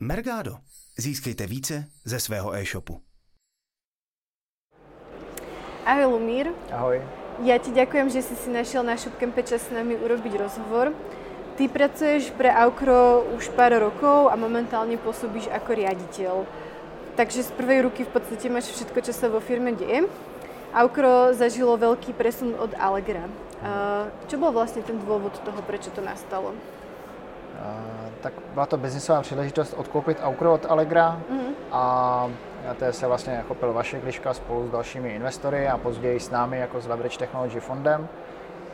Mercado. Získejte více ze svého e-shopu. Ahoj Lumír. Ahoj. Ja ti ďakujem, že si našiel na ShopCampe čas s nami urobiť rozhovor. Ty pracuješ pre Aukro už pár rokov a momentálne pôsobíš ako riaditeľ. Takže z prvej ruky v podstate máš všetko, čo sa vo firme deje. Aukro zažilo veľký presun od Allegra. Čo bol vlastne ten dôvod toho, prečo to nastalo? Tak byla to biznisová příležitost odkoupit Aukro od Allegra a té se vlastně chopil Vašek Liška spolu s dalšími investory a později s námi jako s Leverage Technology fondem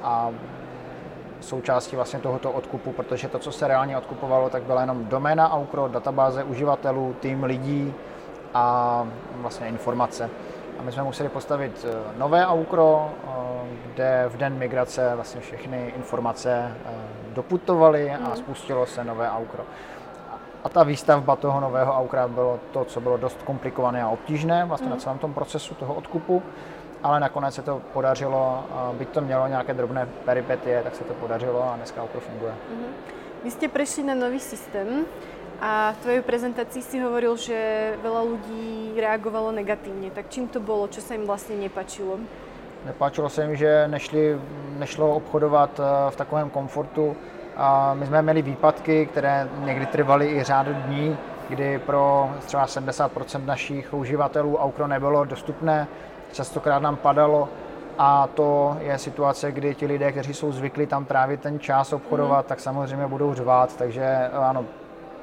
a součástí vlastně tohoto odkupu, protože to, co se reálně odkupovalo, tak byla jenom doména Aukro, databáze uživatelů, tým lidí a vlastně informace. A my jsme museli postavit nové Aukro, kde v den migrace vlastně všechny informace doputovaly a spustilo se nové Aukro. A ta výstavba toho nového Aukra bylo to, co bylo dost komplikované a obtížné vlastně na celém tom procesu toho odkupu, ale nakonec se to podařilo, byť to mělo nějaké drobné peripetie, tak se to podařilo a dneska Aukro funguje. Vy jste prešli na nový systém a v tvojej prezentácii si hovoril, že veľa ľudí reagovalo negatívne. Tak čím to bolo? Čo sa im vlastne nepačilo? Nepáčilo se jim, že nešlo obchodovat v takovém komfortu. A my jsme měli výpadky, které někdy trvaly i řád dní, kdy pro třeba 70% našich uživatelů Aukro nebylo dostupné, častokrát nám padalo a to je situace, kdy ti lidé, kteří jsou zvyklí tam trávit ten čas obchodovat, tak samozřejmě budou řvát, takže ano,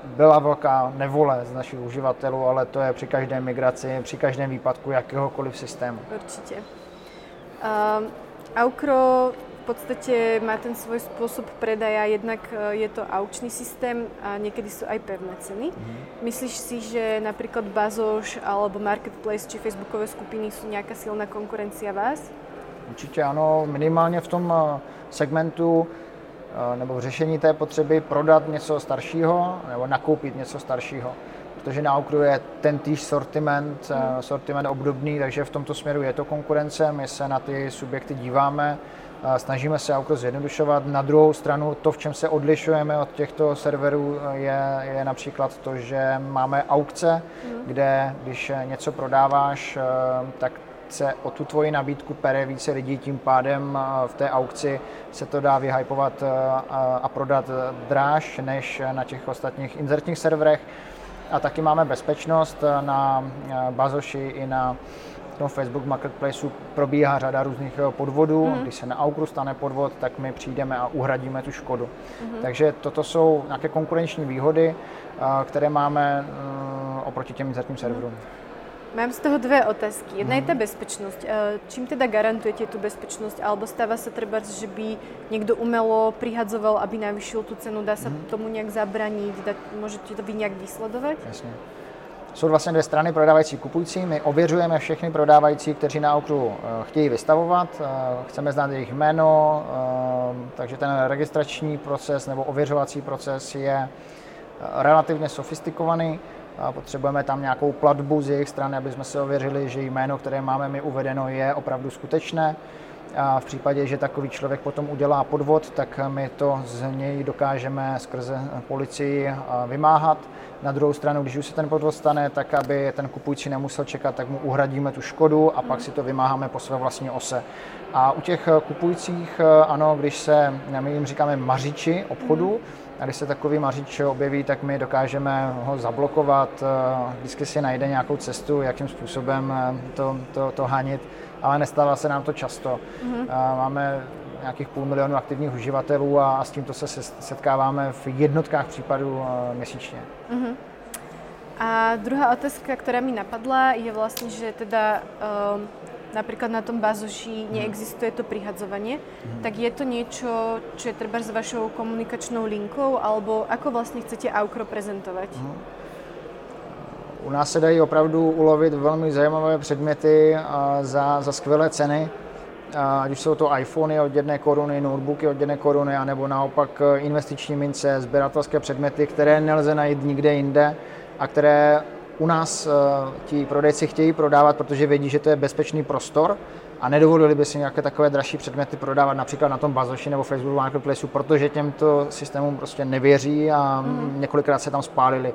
byla velká nevole z našich uživatelů, ale to je při každé migraci, při každém výpadku jakéhokoliv systému. Určitě. Aukro v podstate má ten svoj spôsob predaja, jednak je to aukčný systém a niekedy sú aj pevné ceny. Myslíš si, že napríklad Bazoš alebo Marketplace či Facebookové skupiny sú nejaká silná konkurencia vás? Určitě ano, minimálně v tom segmentu nebo v řešení té potřeby prodat něco staršího nebo nakoupit něco staršího. Protože na Aukru je tentýž sortiment obdobný, takže v tomto směru je to konkurence, my se na ty subjekty díváme, snažíme se Aukru zjednodušovat. Na druhou stranu to, v čem se odlišujeme od těchto serverů, je například to, že máme aukce, kde když něco prodáváš, tak se o tu tvoji nabídku pere více lidí, tím pádem v té aukci se to dá vyhypovat a prodat dráž než na těch ostatních inzertních serverech. A taky máme bezpečnost na Bazoši i na Facebook Marketplaceu probíhá řada různých podvodů. Když se na Aukru stane podvod, tak my přijdeme a uhradíme tu škodu. Takže toto jsou nějaké konkurenční výhody, které máme oproti těm inzertním serverům. Mám z toho dvě otázky. Jedna je ta bezpečnost. Čím teda garantujete tu bezpečnost? Albo stává se třeba, že by někdo umelo prihadzoval, aby navýšil tu cenu? Dá se tomu nějak zabránit? Můžete to vy nějak vysledovat? Jasně. Jsou vlastně dvě strany, prodávající, kupující. My ověřujeme všechny prodávající, kteří na Aukru chtějí vystavovat. Chceme znát jejich jméno, takže ten registrační proces nebo ověřovací proces je relativně sofistikovaný. Potřebujeme tam nějakou platbu z jejich strany, aby jsme se ověřili, že jméno, které máme my uvedeno, je opravdu skutečné. A v případě, že takový člověk potom udělá podvod, tak my to z něj dokážeme skrze policii vymáhat. Na druhou stranu, když už se ten podvod stane, tak aby ten kupující nemusel čekat, tak mu uhradíme tu škodu a pak si to vymáháme po své vlastní ose. A u těch kupujících, ano, když se, my jim říkáme mařiči obchodu, a když se takový mařič objeví, tak my dokážeme ho zablokovat, vždycky si najde nějakou cestu, jakým způsobem to hanit, ale nestává se nám to často. Máme nějakých 500 000 aktivních uživatelů a s tímto se setkáváme v jednotkách případů měsíčně. A druhá otázka, která mi napadla, je vlastně, že teda napríklad na tom Bazoši neexistuje to prihadzovanie, tak je to niečo, čo je treba s vašou komunikačnou linkou, alebo ako vlastne chcete Aukro prezentovať? U nás se dají opravdu ulovit velmi zajímavé předměty za skvělé ceny. Ať už jsou to iPhony od 1 koruny, notebooky od 1 koruny, anebo naopak investiční mince, sběratelské předměty, které nelze najít nikde jinde a které u nás ti prodejci chtějí prodávat, protože vědí, že to je bezpečný prostor a nedovolili by si nějaké takové dražší předměty prodávat například na tom Bazoši nebo Facebooku Marketplaceu, protože těmto systémům prostě nevěří a několikrát se tam spálili.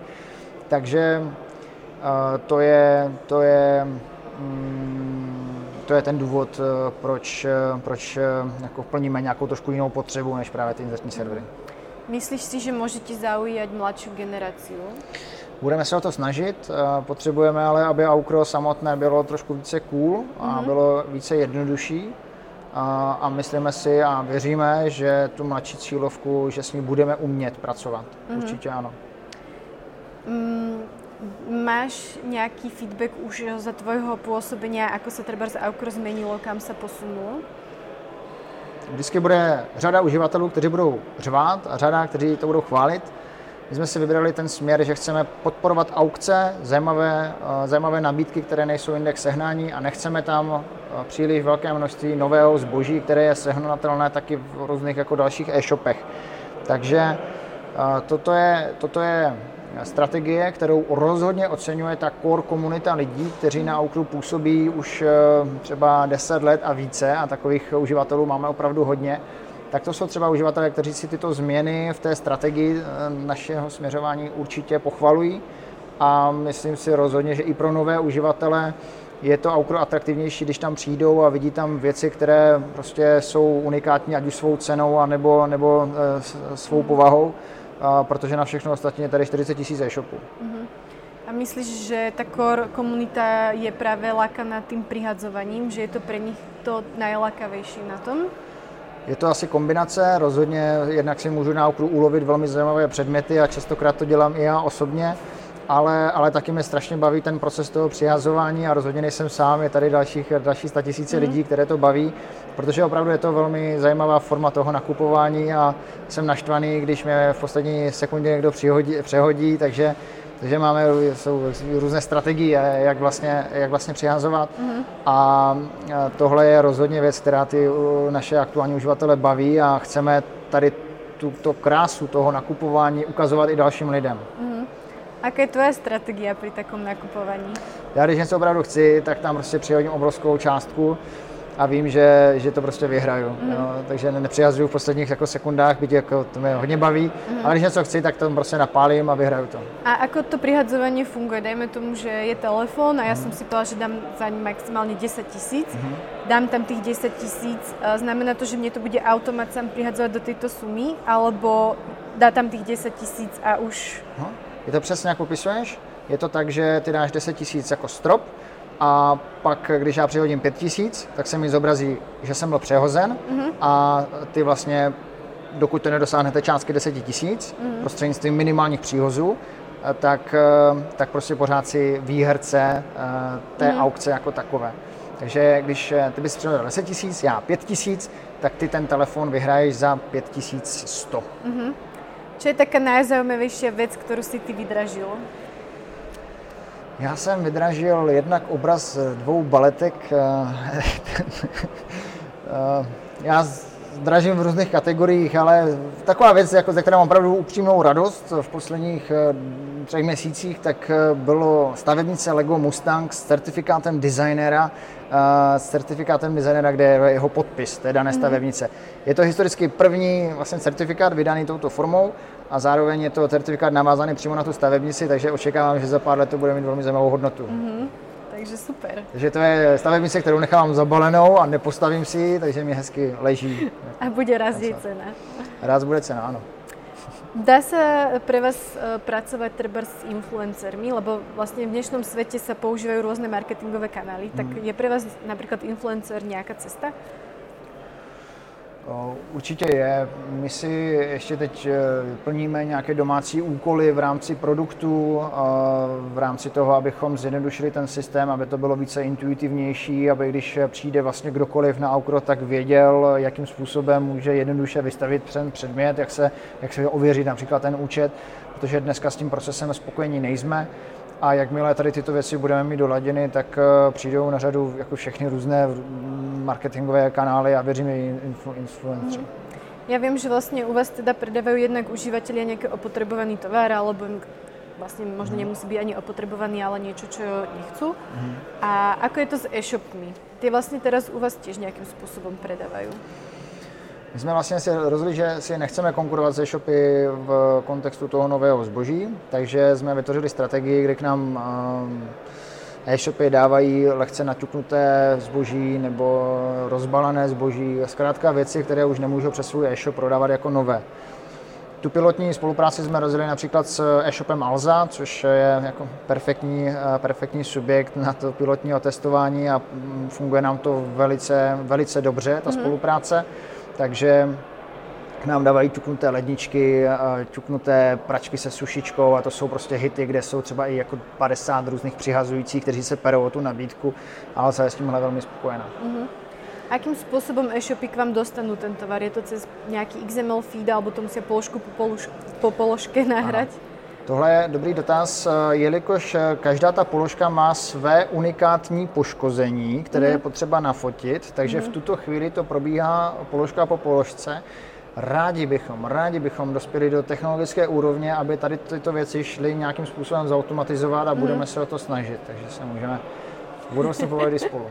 Takže to je ten důvod, proč jako plníme nějakou trošku jinou potřebu než právě ty inzertní servery. Myslíš si, že můžete zaujat mladší generaci? Budeme se o to snažit, potřebujeme ale, aby Aukro samotné bylo trošku více cool a bylo více jednodušší. A myslíme si a věříme, že tu mladší cílovku, že s ní budeme umět pracovat. Určitě ano. Máš nějaký feedback už za tvojho působení, jako se třeba z Aukro změnilo, kam se posunulo? Vždycky bude řada uživatelů, kteří budou řvát a řada, kteří to budou chválit. My jsme si vybrali ten směr, že chceme podporovat aukce, zajímavé nabídky, které nejsou jinde k sehnání a nechceme tam příliš velké množství nového zboží, které je sehnatelné taky v různých jako dalších e-shopech. Takže toto je strategie, kterou rozhodně oceňuje ta core komunita lidí, kteří na Aukru působí už třeba 10 let a více a takových uživatelů máme opravdu hodně. Tak to jsou třeba uživatelé, kteří si tyto změny v té strategii našeho směřování určitě pochvalují a myslím si rozhodně, že i pro nové uživatele je to Aukro atraktivnější, když tam přijdou a vidí tam věci, které prostě jsou unikátní, ať už svou cenou, nebo svou povahou, protože na všechno ostatně je tady 40 000 e-shopů. A myslíš, že ta core komunita je právě lákaná tím prihadzovaním, že je to pro nich to nejlákavější na tom? Je to asi kombinace, rozhodně jednak si můžu na Aukru ulovit velmi zajímavé předměty a častokrát to dělám i já osobně, ale taky mě strašně baví ten proces toho přihazování a rozhodně nejsem sám, je tady další 100 000 lidí, které to baví, protože opravdu je to velmi zajímavá forma toho nakupování a jsem naštvaný, když mě v poslední sekundě někdo přehodí, takže jsou různé strategie, jak vlastně přihazovat. A tohle je rozhodně věc, která ty naše aktuální uživatele baví a chceme tady tuto krásu toho nakupování ukazovat i dalším lidem. Jaká je tvoje strategie při takom nakupování? Já když něco opravdu chci, tak tam prostě přihodím obrovskou částku a vím, že to prostě vyhraju. Jo, takže nepřihazuju v posledních jako sekundách, byť jako to mě hodně baví, ale když něco chci, tak to prostě napálím a vyhraju to. A ako to prihadzovanie funguje? Dajme tomu, že je telefon a já jsem si povedala, že dám za ní maximálně 10 000, dám tam těch 10 000, znamená to, že mě to bude automat sám prihadzovat do této sumy, alebo dá tam těch 10 000 a už... Je to přesně, jak popisuješ? Je to tak, že ty dáš 10 000 jako strop, a pak, když já přihodím 5 000, tak se mi zobrazí, že jsem byl přehozen a ty vlastně, dokud to nedosáhnete částky 10 000 prostřednictvím minimálních příhozů, tak prostě pořád si výherce té aukce jako takové. Takže když ty bys přihodil 10 000, já 5 000, tak ty ten telefon vyhraješ za 5100. Co je taká nejzajímavější věc, kterou si ty vydražil? Já jsem vydražil jednak obraz 2 baletek. Já dražím v různých kategoriích, ale taková věc, jako, ze které mám opravdu upřímnou radost v posledních 3 měsících, tak bylo stavebnice Lego Mustang s certifikátem designera, kde je jeho podpis té dané stavebnice. Je to historicky první vlastně certifikát vydaný touto formou a zároveň je to certifikát navázaný přímo na tu stavebnici, takže očekávám, že za pár let to bude mít velmi zajímavou hodnotu. Takže super. Takže to je stavebnice, kterou nechám zabalenou a nepostavím si ji, takže mi hezky leží. A bude razdej cena. Rád bude cena, ano. Dá se pro vás pracovat třeba s influencermi, lebo vlastně v dnešním světě se používají různé marketingové kanály, tak je pro vás například influencer nějaká cesta? Určitě je. My si ještě teď plníme nějaké domácí úkoly v rámci produktů, v rámci toho, abychom zjednodušili ten systém, aby to bylo více intuitivnější, aby když přijde vlastně kdokoliv na Aukro, tak věděl, jakým způsobem může jednoduše vystavit předmět, jak se ověřit například ten účet, protože dneska s tím procesem spokojení nejsme. A jakmile tady tyto věci budeme mít doladěny, tak přijdou na řadu jako všechny různé marketingové kanály a věřím i influenceři. Já vím, že vlastně u vás teda predávají jednak uživatelé nějaké opotřebovaný tovar, alebo vlastně možná nemusí být ani opotřebovaný, ale něco, co nechcou. A ako je to s e-shopmi? Ty vlastně teraz u vás těž nějakým způsobem predávají? My jsme vlastně se rozhodli, že si nechceme konkurovat se shopy v kontextu toho nového zboží, takže jsme vytvořili strategii, kde k nám e-shopy dávají lehce naťuknuté zboží nebo rozbalené zboží, zkrátka věci, které už nemůžou přes svůj e-shop prodávat jako nové. Tu pilotní spolupráci jsme rozjeli například s e-shopem Alza, což je jako perfektní subjekt na to pilotní testování a funguje nám to velice, velice dobře, ta spolupráce. Takže k nám dávají ťuknuté ledničky, ťuknuté pračky se sušičkou a to jsou prostě hity, kde jsou třeba i jako 50 různých přihazujících, kteří se perou o tu nabídku, ale se je s tímhle velmi spokojená. Uh-huh. Akým způsobem e-shopy k vám dostanou ten tovar? Je to cez nějaký XML feed, alebo to musí položku po položke nahrať? Aha. Tohle je dobrý dotaz, jelikož každá ta položka má své unikátní poškození, které je potřeba nafotit, takže v tuto chvíli to probíhá položka po položce. Rádi bychom dospěli do technologické úrovně, aby tady tyto věci šly nějakým způsobem zautomatizovat a budeme se o to snažit, takže se můžeme v budoucnu povědět spolu.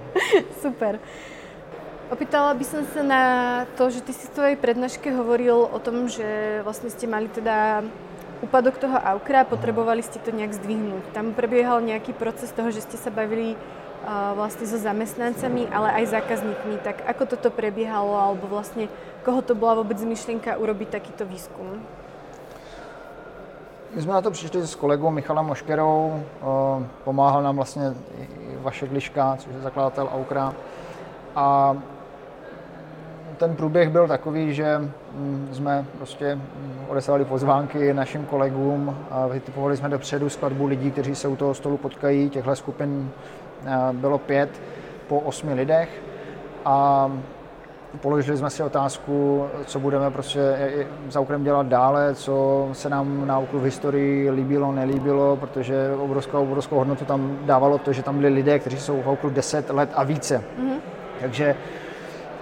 Super. Opýtala by som sa na to, že ty si v tvojej prednáške hovoril o tom, že vlastne ste mali teda úpadok toho Aukra a potrebovali ste to nejak zdvihnúť. Tam prebiehal nejaký proces toho, že ste sa bavili vlastne so zamestnancami, ale aj zákazníkmi. Tak ako toto prebiehalo, alebo vlastne koho to bola vôbec myšlienka urobiť takýto výskum? My jsme na to přišli s kolegou Michalem Moškerou, pomáhal nám vlastně Vašek Liška, což je zakladatel Aukra. A ten průběh byl takový, že jsme prostě odeslali pozvánky našim kolegům a vytipovali jsme dopředu skladbu lidí, kteří se u toho stolu potkají. Těchto skupin bylo 5 po 8 lidech a položili jsme si otázku, co budeme prostě za Aukrem dělat dále, co se nám na Aukru v historii líbilo, nelíbilo, protože obrovskou hodnotu tam dávalo to, že tam byli lidé, kteří jsou v Aukru 10 let a více. Takže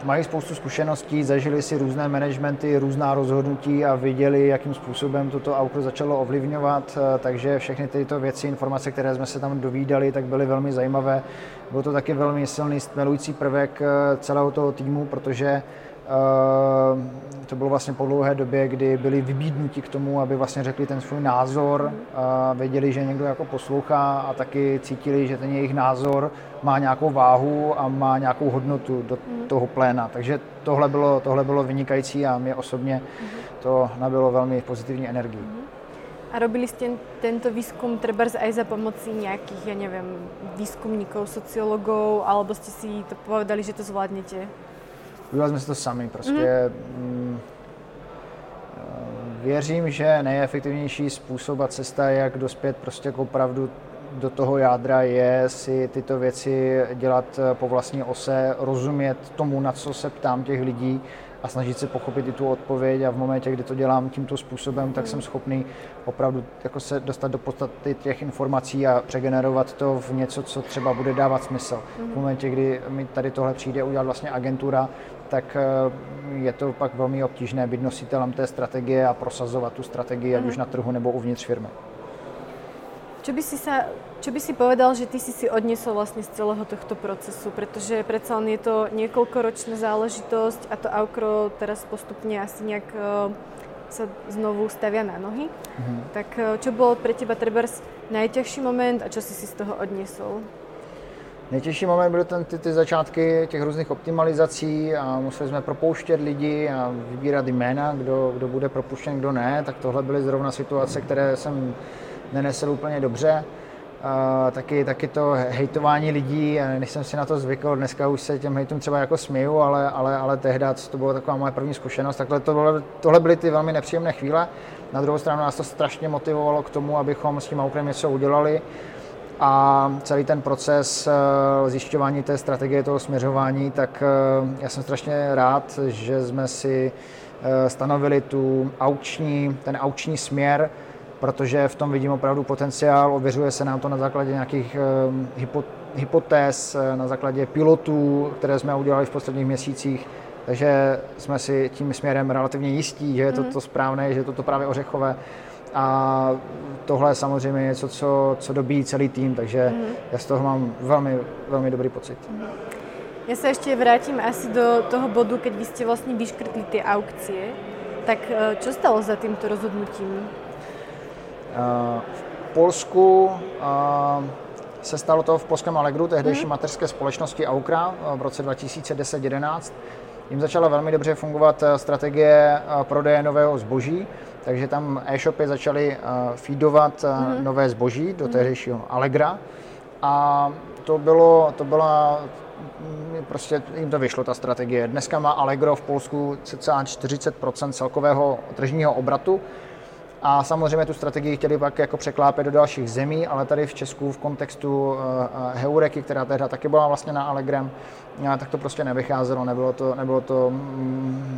mají spoustu zkušeností, zažili si různé managementy, různá rozhodnutí a viděli, jakým způsobem toto Aukro začalo ovlivňovat, takže všechny tyto věci, informace, které jsme se tam dovídali, tak byly velmi zajímavé. Byl to taky velmi silný stmelující prvek celého toho týmu, protože to bylo vlastně po dlouhé době, kdy byli vybídnuti k tomu, aby vlastně řekli ten svůj názor, věděli, že někdo jako poslouchá a taky cítili, že ten jejich názor má nějakou váhu a má nějakou hodnotu do toho pléna. Takže tohle bylo vynikající a mě osobně to nabilo velmi pozitivní energii. A robili jste tento výzkum trebárs aj za pomocí nějakých, já nevím, výzkumníkov, sociologů, alebo jste si to povedali, že to zvládnete? Udělali jsme si to sami, prostě věřím, že nejefektivnější způsob a cesta, jak dospět prostě k opravdu do toho jádra, je si tyto věci dělat po vlastní ose, rozumět tomu, na co se ptám těch lidí a snažit se pochopit i tu odpověď a v momentě, kdy to dělám tímto způsobem, tak jsem schopný opravdu jako se dostat do podstaty těch informací a přegenerovat to v něco, co třeba bude dávat smysl. V momentě, kdy mi tady tohle přijde udělat vlastně agentura, tak je to pak velmi obtížné být nositelem té strategie a prosazovat tu strategii, ať už na trhu nebo uvnitř firmy. Čo by si povedal, že ty si odnesol vlastne z celého tohto procesu, pretože predsa len je to niekoľkoročná záležitosť a to Aukro teraz postupne asi nejak sa znovu stavia na nohy. Tak čo bolo pre teba trebárs najťažší moment a čo si z toho odnesol? Nejtěžší moment byly ty začátky těch různých optimalizací a museli jsme propouštět lidi a vybírat jména, kdo bude propuštěn, kdo ne, tak tohle byly zrovna situace, které jsem nenesl úplně dobře. Taky to hejtování lidí, než jsem si na to zvykl, dneska už se těm hejtům třeba jako směju, ale tehdy to byla taková moje první zkušenost, takhle tohle byly ty velmi nepříjemné chvíle. Na druhou stranu nás to strašně motivovalo k tomu, abychom s tím Aukrem něco udělali. A celý ten proces zjišťování té strategie, toho směřování, tak já jsem strašně rád, že jsme si stanovili ten aukční směr, protože v tom vidím opravdu potenciál, ověřuje se nám to na základě nějakých hypotéz, na základě pilotů, které jsme udělali v posledních měsících, takže jsme si tím směrem relativně jistí, že je to to správné, že je to právě ořechové. A tohle je samozřejmě něco, co dobíjí celý tým, takže já z toho mám velmi, velmi dobrý pocit. Ja sa ešte vrátim asi do toho bodu, keď vy ste vlastne vyškrtli tie aukcie. Tak čo stalo za týmto rozhodnutím? V Polsku se stalo to v polském Allegru, tehdejší mateřské společnosti Aukra v roce 2010-11. Jim začala velmi dobře fungovat strategie prodeje nového zboží, takže tam e-shopy začaly feedovat nové zboží do tehdejšího Allegra. A to byla prostě jim to vyšlo, ta strategie. Dneska má Allegro v Polsku cca 40% celkového tržního obratu. A samozřejmě tu strategii chtěli pak jako překlápět do dalších zemí, ale tady v Česku v kontextu Heureky, která tehdy taky byla vlastně na Allegrem, tak to prostě nevycházelo, nebylo to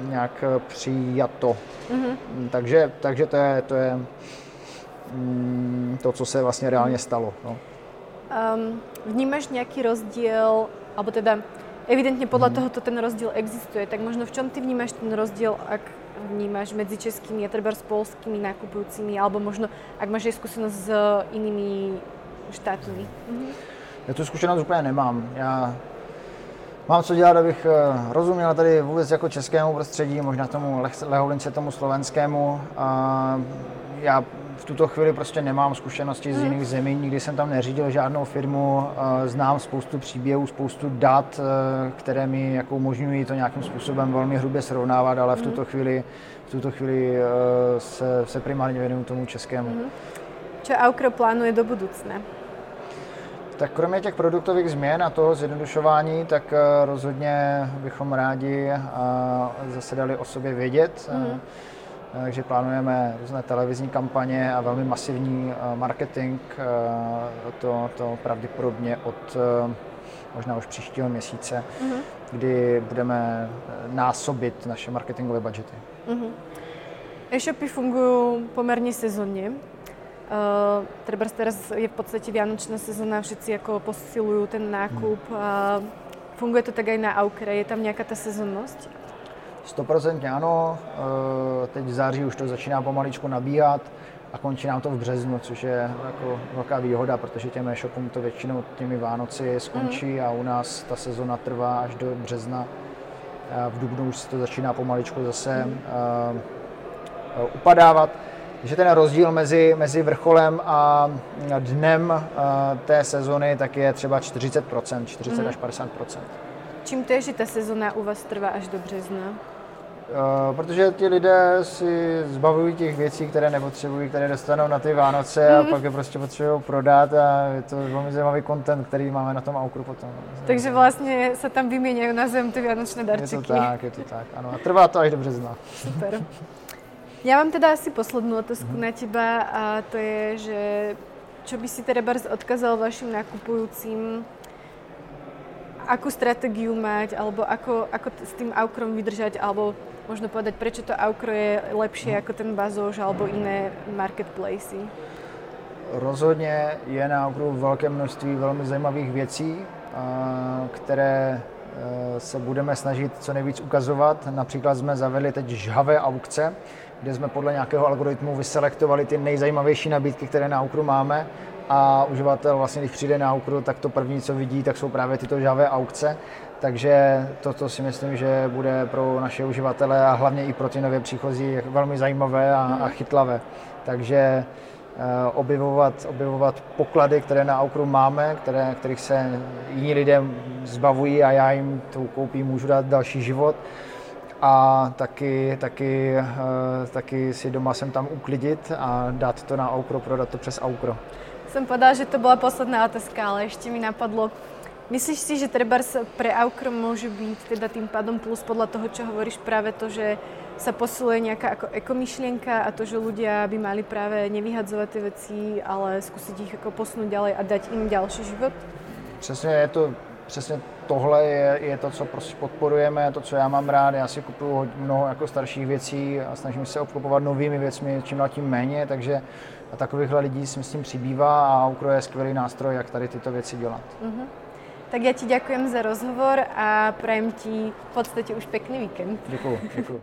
nějak přijato. Mm-hmm. Takže to je to, co se vlastně reálně stalo. No. Vnímáš nějaký rozdíl, alebo teda evidentně podle tohoto ten rozdíl existuje, tak možno v čem ty vnímáš ten rozdíl, ak vnímaš medzi českými a třeba s polskými nakupujúcimi, alebo možno, ak máš aj skúsenosť s inými štátmi? Já tu zkušenost úplně nemám. Já mám co dělat, abych rozuměl tady vůbec jako českému prostředí, možná tomu lehoulince, tomu slovenskému. Já v tuto chvíli prostě nemám zkušenosti z jiných zemí, nikdy jsem tam neřídil žádnou firmu, znám spoustu příběhů, spoustu dat, které mi jako umožňují to nějakým způsobem velmi hrubě srovnávat, ale v tuto chvíli se primárně věnuju tomu českému. Co Aukro plánuje do budoucna? Tak kromě těch produktových změn a toho zjednodušování, tak rozhodně bychom rádi zase dali o sobě vědět. Takže plánujeme různé televizní kampaně a velmi masivní marketing, to pravděpodobně od možná už příštího měsíce, kdy budeme násobit naše marketingové budžety. E-shopy fungují poměrně sezónně. Třeba teraz je v podstatě vianočná sezóna, všichni jako posilují ten nákup. Funguje to tak i na Aukre, je tam nějaká ta sezónnost? 100% ano, teď v září už to začíná pomaličku nabíhat a končí nám to v březnu, což je jako velká výhoda, protože těm e-shopům to většinou těmi Vánoci skončí a u nás ta sezona trvá až do března. V dubnu už se to začíná pomaličku zase upadávat. Takže ten rozdíl mezi vrcholem a dnem té sezony tak je třeba 40% až 50%. Čím to je, že ta sezóna u vás trvá až do března? Protože ti lidé si zbavují těch věcí, které nepotřebují, které dostanou na ty Vánoce a pak je prostě potřebují prodat a je to velmi zajímavý content, který máme na tom Aukru potom. Takže vlastně se tam vyměňují na zem ty vánočné darčeky. Je to tak, ano. A trvá to až do března. Super. Já mám teda asi poslední otázku na teba a to je, že čo by si teda odkázal vašim nakupujícím, akú stratégiu mať, alebo ako s tým Aukrom vydržať, alebo možno povedať, prečo to Aukro je lepšie ako ten Bazož alebo iné marketplacy? Rozhodně je na Aukru velké množství velmi zajímavých věcí, které se budeme snažit co nejvíc ukazovat. Například jsme zavedli teď žhavé aukce, kde jsme podle nějakého algoritmu vyselektovali ty nejzajímavější nabídky, které na Aukru máme. A uživatel vlastně, když přijde na Aukru, tak to první, co vidí, tak jsou právě tyto žhavé aukce. Takže toto si myslím, že bude pro naše uživatele a hlavně i pro ty nově příchozí velmi zajímavé a chytlavé. Takže objevovat poklady, které na Aukru máme, kterých se jiní lidé zbavují a já jim to koupím, můžu dát další život. A taky si doma sem tam uklidit a dát to na Aukro, prodat to přes Aukro. Som povedala, že to bola posledná otázka, ale ešte mi napadlo. Myslíš si, že trebárs pre Aukro môže byť teda tým pádom plus podľa toho, čo hovoríš, práve to, že sa posiluje nejaká ako ekomyšlienka a to, že ľudia by mali práve nevyhadzovať tie veci, ale skúsiť ich ako posunúť ďalej a dať im ďalší život? Přesně tohle je to, co prostě podporujeme, to, co já mám rád. Já si kupuju mnoho jako starších věcí a snažím se obklopovat novými věcmi, čím dál tím méně, takže a takovýchhle lidí si myslím přibývá a Aukro je skvělý nástroj, jak tady tyto věci dělat. Uh-huh. Tak já ti děkujem za rozhovor a prajem ti v podstatě už pěkný víkend. Děkuju.